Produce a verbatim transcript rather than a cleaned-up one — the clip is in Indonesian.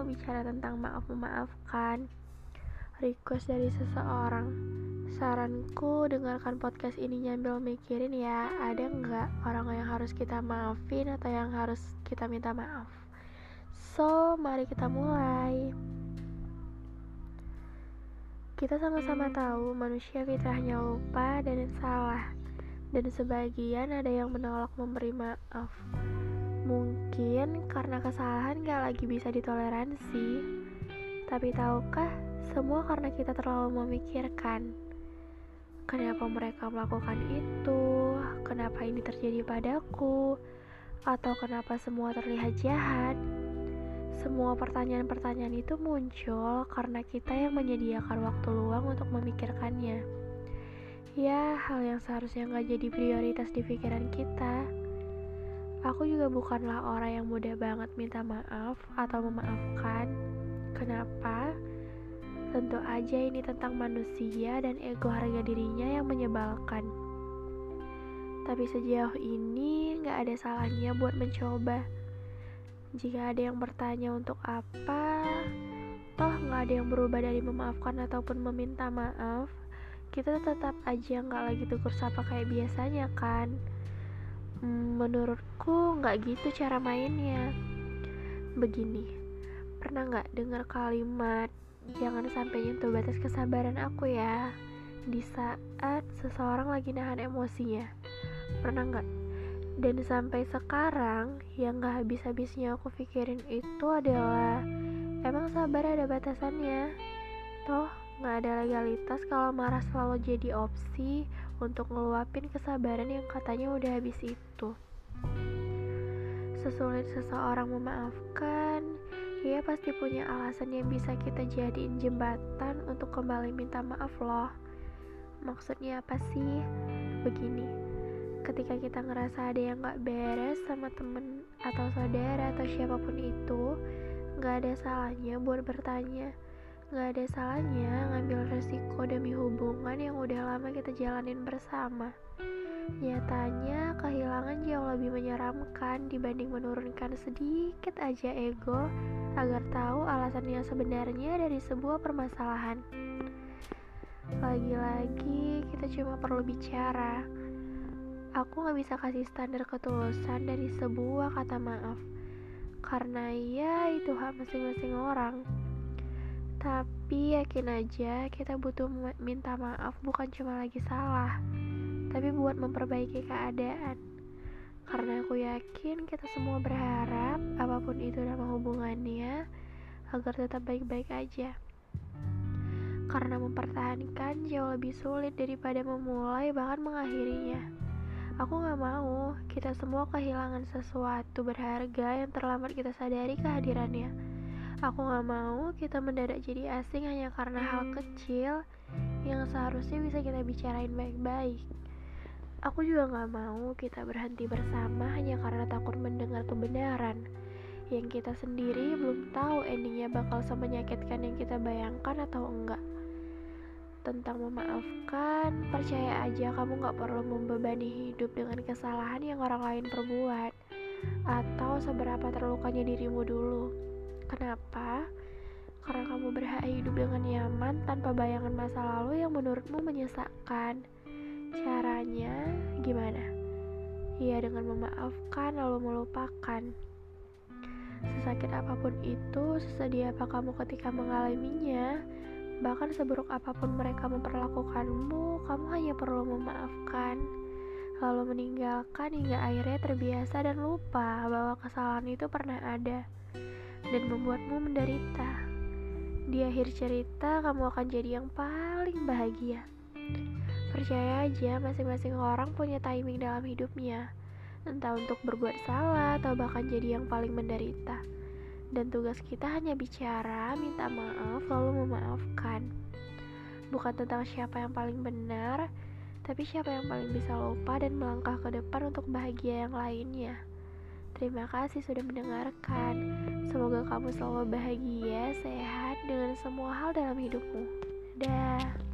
mau bicara tentang maaf memaafkan, request dari seseorang. Saranku, dengarkan podcast ini nyambil mikirin ya, ada nggak orang yang harus kita maafin atau yang harus kita minta maaf. So, mari kita mulai. Kita sama-sama tahu manusia fitrahnya lupa dan salah, dan sebagian ada yang menolak memberi maaf. Mungkin karena kesalahan gak lagi bisa ditoleransi. Tapi tahukah, semua karena kita terlalu memikirkan kenapa mereka melakukan itu, kenapa ini terjadi padaku, atau kenapa semua terlihat jahat. Semua pertanyaan-pertanyaan itu muncul karena kita yang menyediakan waktu luang untuk memikirkannya. Ya, hal yang seharusnya gak jadi prioritas di pikiran kita. Aku juga bukanlah orang yang mudah banget minta maaf atau memaafkan. Kenapa? Tentu aja ini tentang manusia dan ego harga dirinya yang menyebalkan. Tapi sejauh ini gak ada salahnya buat mencoba. Jika ada yang bertanya untuk apa, toh gak ada yang berubah dari memaafkan ataupun meminta maaf. Kita tetap aja gak lagi tukur sapa kayak biasanya kan. Menurutku gak gitu cara mainnya. Begini, pernah gak dengar kalimat "jangan sampai nyentuh batas kesabaran aku ya" di saat seseorang lagi nahan emosinya? Pernah gak? Dan sampai sekarang yang gak habis-habisnya aku pikirin itu adalah, emang sabar ada batasannya? Toh gak ada legalitas kalau marah selalu jadi opsi untuk ngeluapin kesabaran yang katanya udah habis itu. Sesulit seseorang memaafkan, ia pasti punya alasan yang bisa kita jadiin jembatan untuk kembali minta maaf loh. Maksudnya apa sih? Begini, ketika kita ngerasa ada yang gak beres sama temen atau saudara atau siapapun itu, gak ada salahnya buat bertanya. Gak ada salahnya ngambil resiko demi hubungan yang udah lama kita jalanin bersama. Nyatanya kehilangan jauh lebih menyeramkan dibanding menurunkan sedikit aja ego agar tahu alasan yang sebenarnya dari sebuah permasalahan. Lagi-lagi kita cuma perlu bicara. Aku gak bisa kasih standar ketulusan dari sebuah kata maaf, karena ya itu hak masing-masing orang. Tapi yakin aja, kita butuh minta maaf bukan cuma lagi salah, tapi buat memperbaiki keadaan. Karena aku yakin kita semua berharap, apapun itu nama hubungannya, agar tetap baik-baik aja. Karena mempertahankan jauh lebih sulit daripada memulai, bahkan mengakhirinya. Aku gak mau kita semua kehilangan sesuatu berharga yang terlambat kita sadari kehadirannya. Aku gak mau kita mendadak jadi asing hanya karena hal kecil yang seharusnya bisa kita bicarain baik-baik. Aku juga gak mau kita berhenti bersama hanya karena takut mendengar kebenaran yang kita sendiri belum tahu endingnya bakal semenyakitkan yang kita bayangkan atau enggak. Tentang memaafkan, percaya aja kamu gak perlu membebani hidup dengan kesalahan yang orang lain perbuat atau seberapa terlukanya dirimu dulu. Kenapa? Karena kamu berhak hidup dengan nyaman tanpa bayangan masa lalu yang menurutmu menyesakkan. Caranya gimana? Ya, dengan memaafkan lalu melupakan. Sesakit apapun itu, sesedih apa kamu ketika mengalaminya, bahkan seburuk apapun mereka memperlakukanmu, kamu hanya perlu memaafkan, lalu meninggalkan hingga akhirnya terbiasa dan lupa bahwa kesalahan itu pernah ada dan membuatmu menderita. Di akhir cerita, kamu akan jadi yang paling bahagia. Percaya aja, masing-masing orang punya timing dalam hidupnya, entah untuk berbuat salah atau bahkan jadi yang paling menderita. Dan tugas kita hanya bicara, minta maaf, lalu memaafkan. Bukan tentang siapa yang paling benar, tapi siapa yang paling bisa lupa dan melangkah ke depan untuk bahagia yang lainnya. Terima kasih sudah mendengarkan. Semoga kamu selalu bahagia, sehat dengan semua hal dalam hidupmu. Dah.